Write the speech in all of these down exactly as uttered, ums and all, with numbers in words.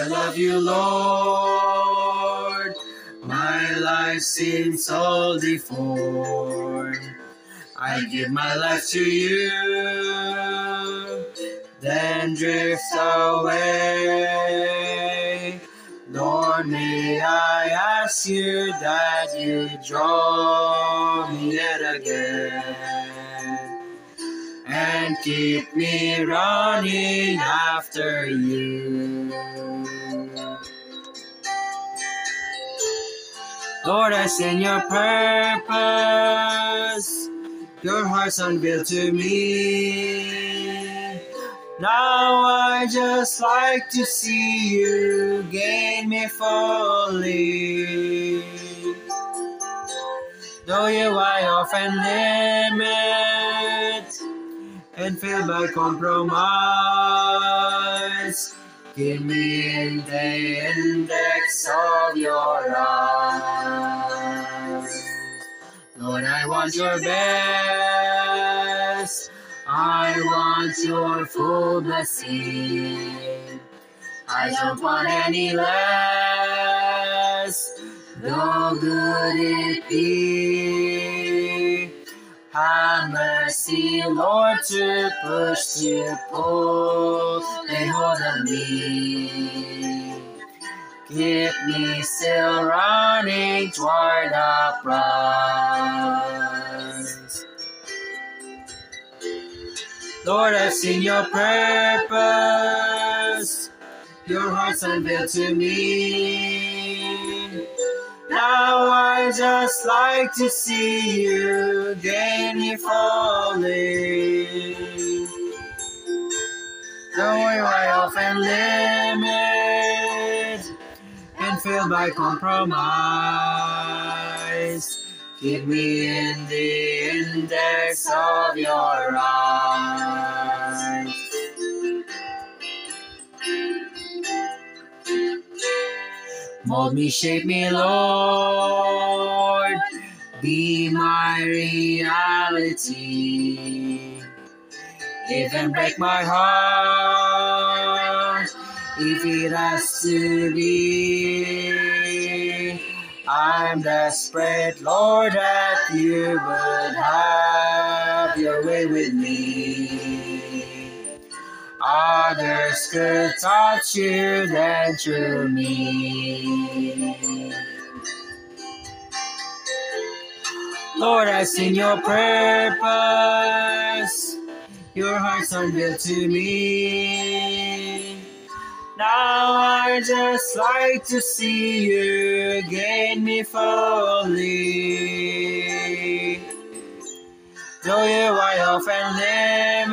I love you, Lord. My life seems all deformed. I give my life to you, then drift away. Lord, may I ask you that you draw me yet again and keep me running after you. Lord, I sing your purpose, your heart's unveiled to me. Now I just like to see you gain me fully. Though you I often limit and fail by compromise, give me in the index of your eyes. Lord, I want your best, I want your full blessing. I don't want any less, though good it be. Have mercy, Lord, to push, to pull, lay hold of me. Keep me still running toward the prize. Lord, I've seen your purpose, your heart's unveiled to me. Now I just like to see you gain me fully. Though I often limit and fail by compromise, keep me in the index of your eyes. Mold me, shape me, Lord, be my reality. Even break my heart if it has to be. I'm desperate, Lord, that you would have your way with me. Others could touch you than through me. Lord, I sing your purpose, your heart's unveiled to me. Now I just like to see you gain me fully. Though you I often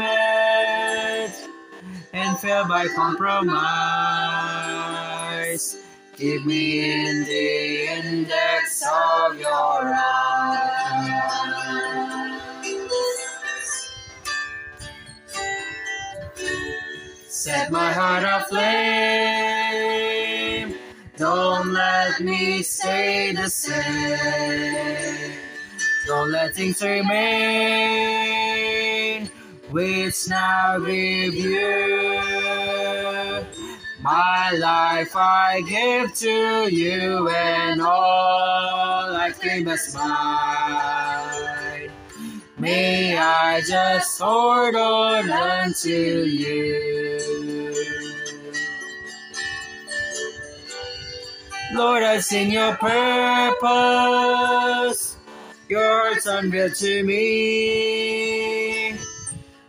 limit and fail by compromise, keep me in the index of your eyes. Set my heart aflame, don't let me stay the same. Don't let things remain which now review. My life I give to you, and all I claim as mine. May I just hold on unto you. Lord, I've seen your purpose, your heart's unveiled to me.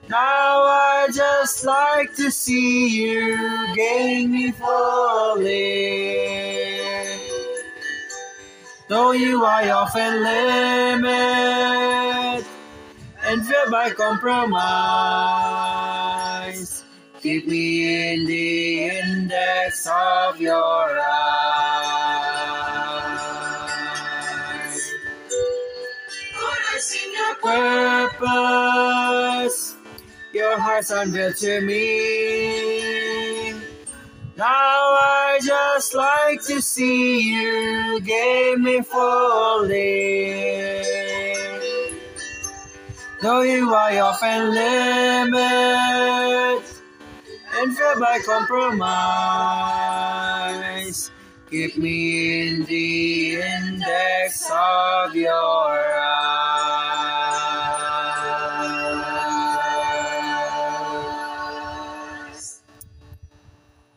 Now I just like to see you gain me fully. Though you I often limit and fear by compromise, keep me in the index of your eyes. Lord, I sing your purpose, your heart's unveiled to me. Now I just like to see you gain me fully. Though you I often limit and answer by compromise. Keep me in the index of your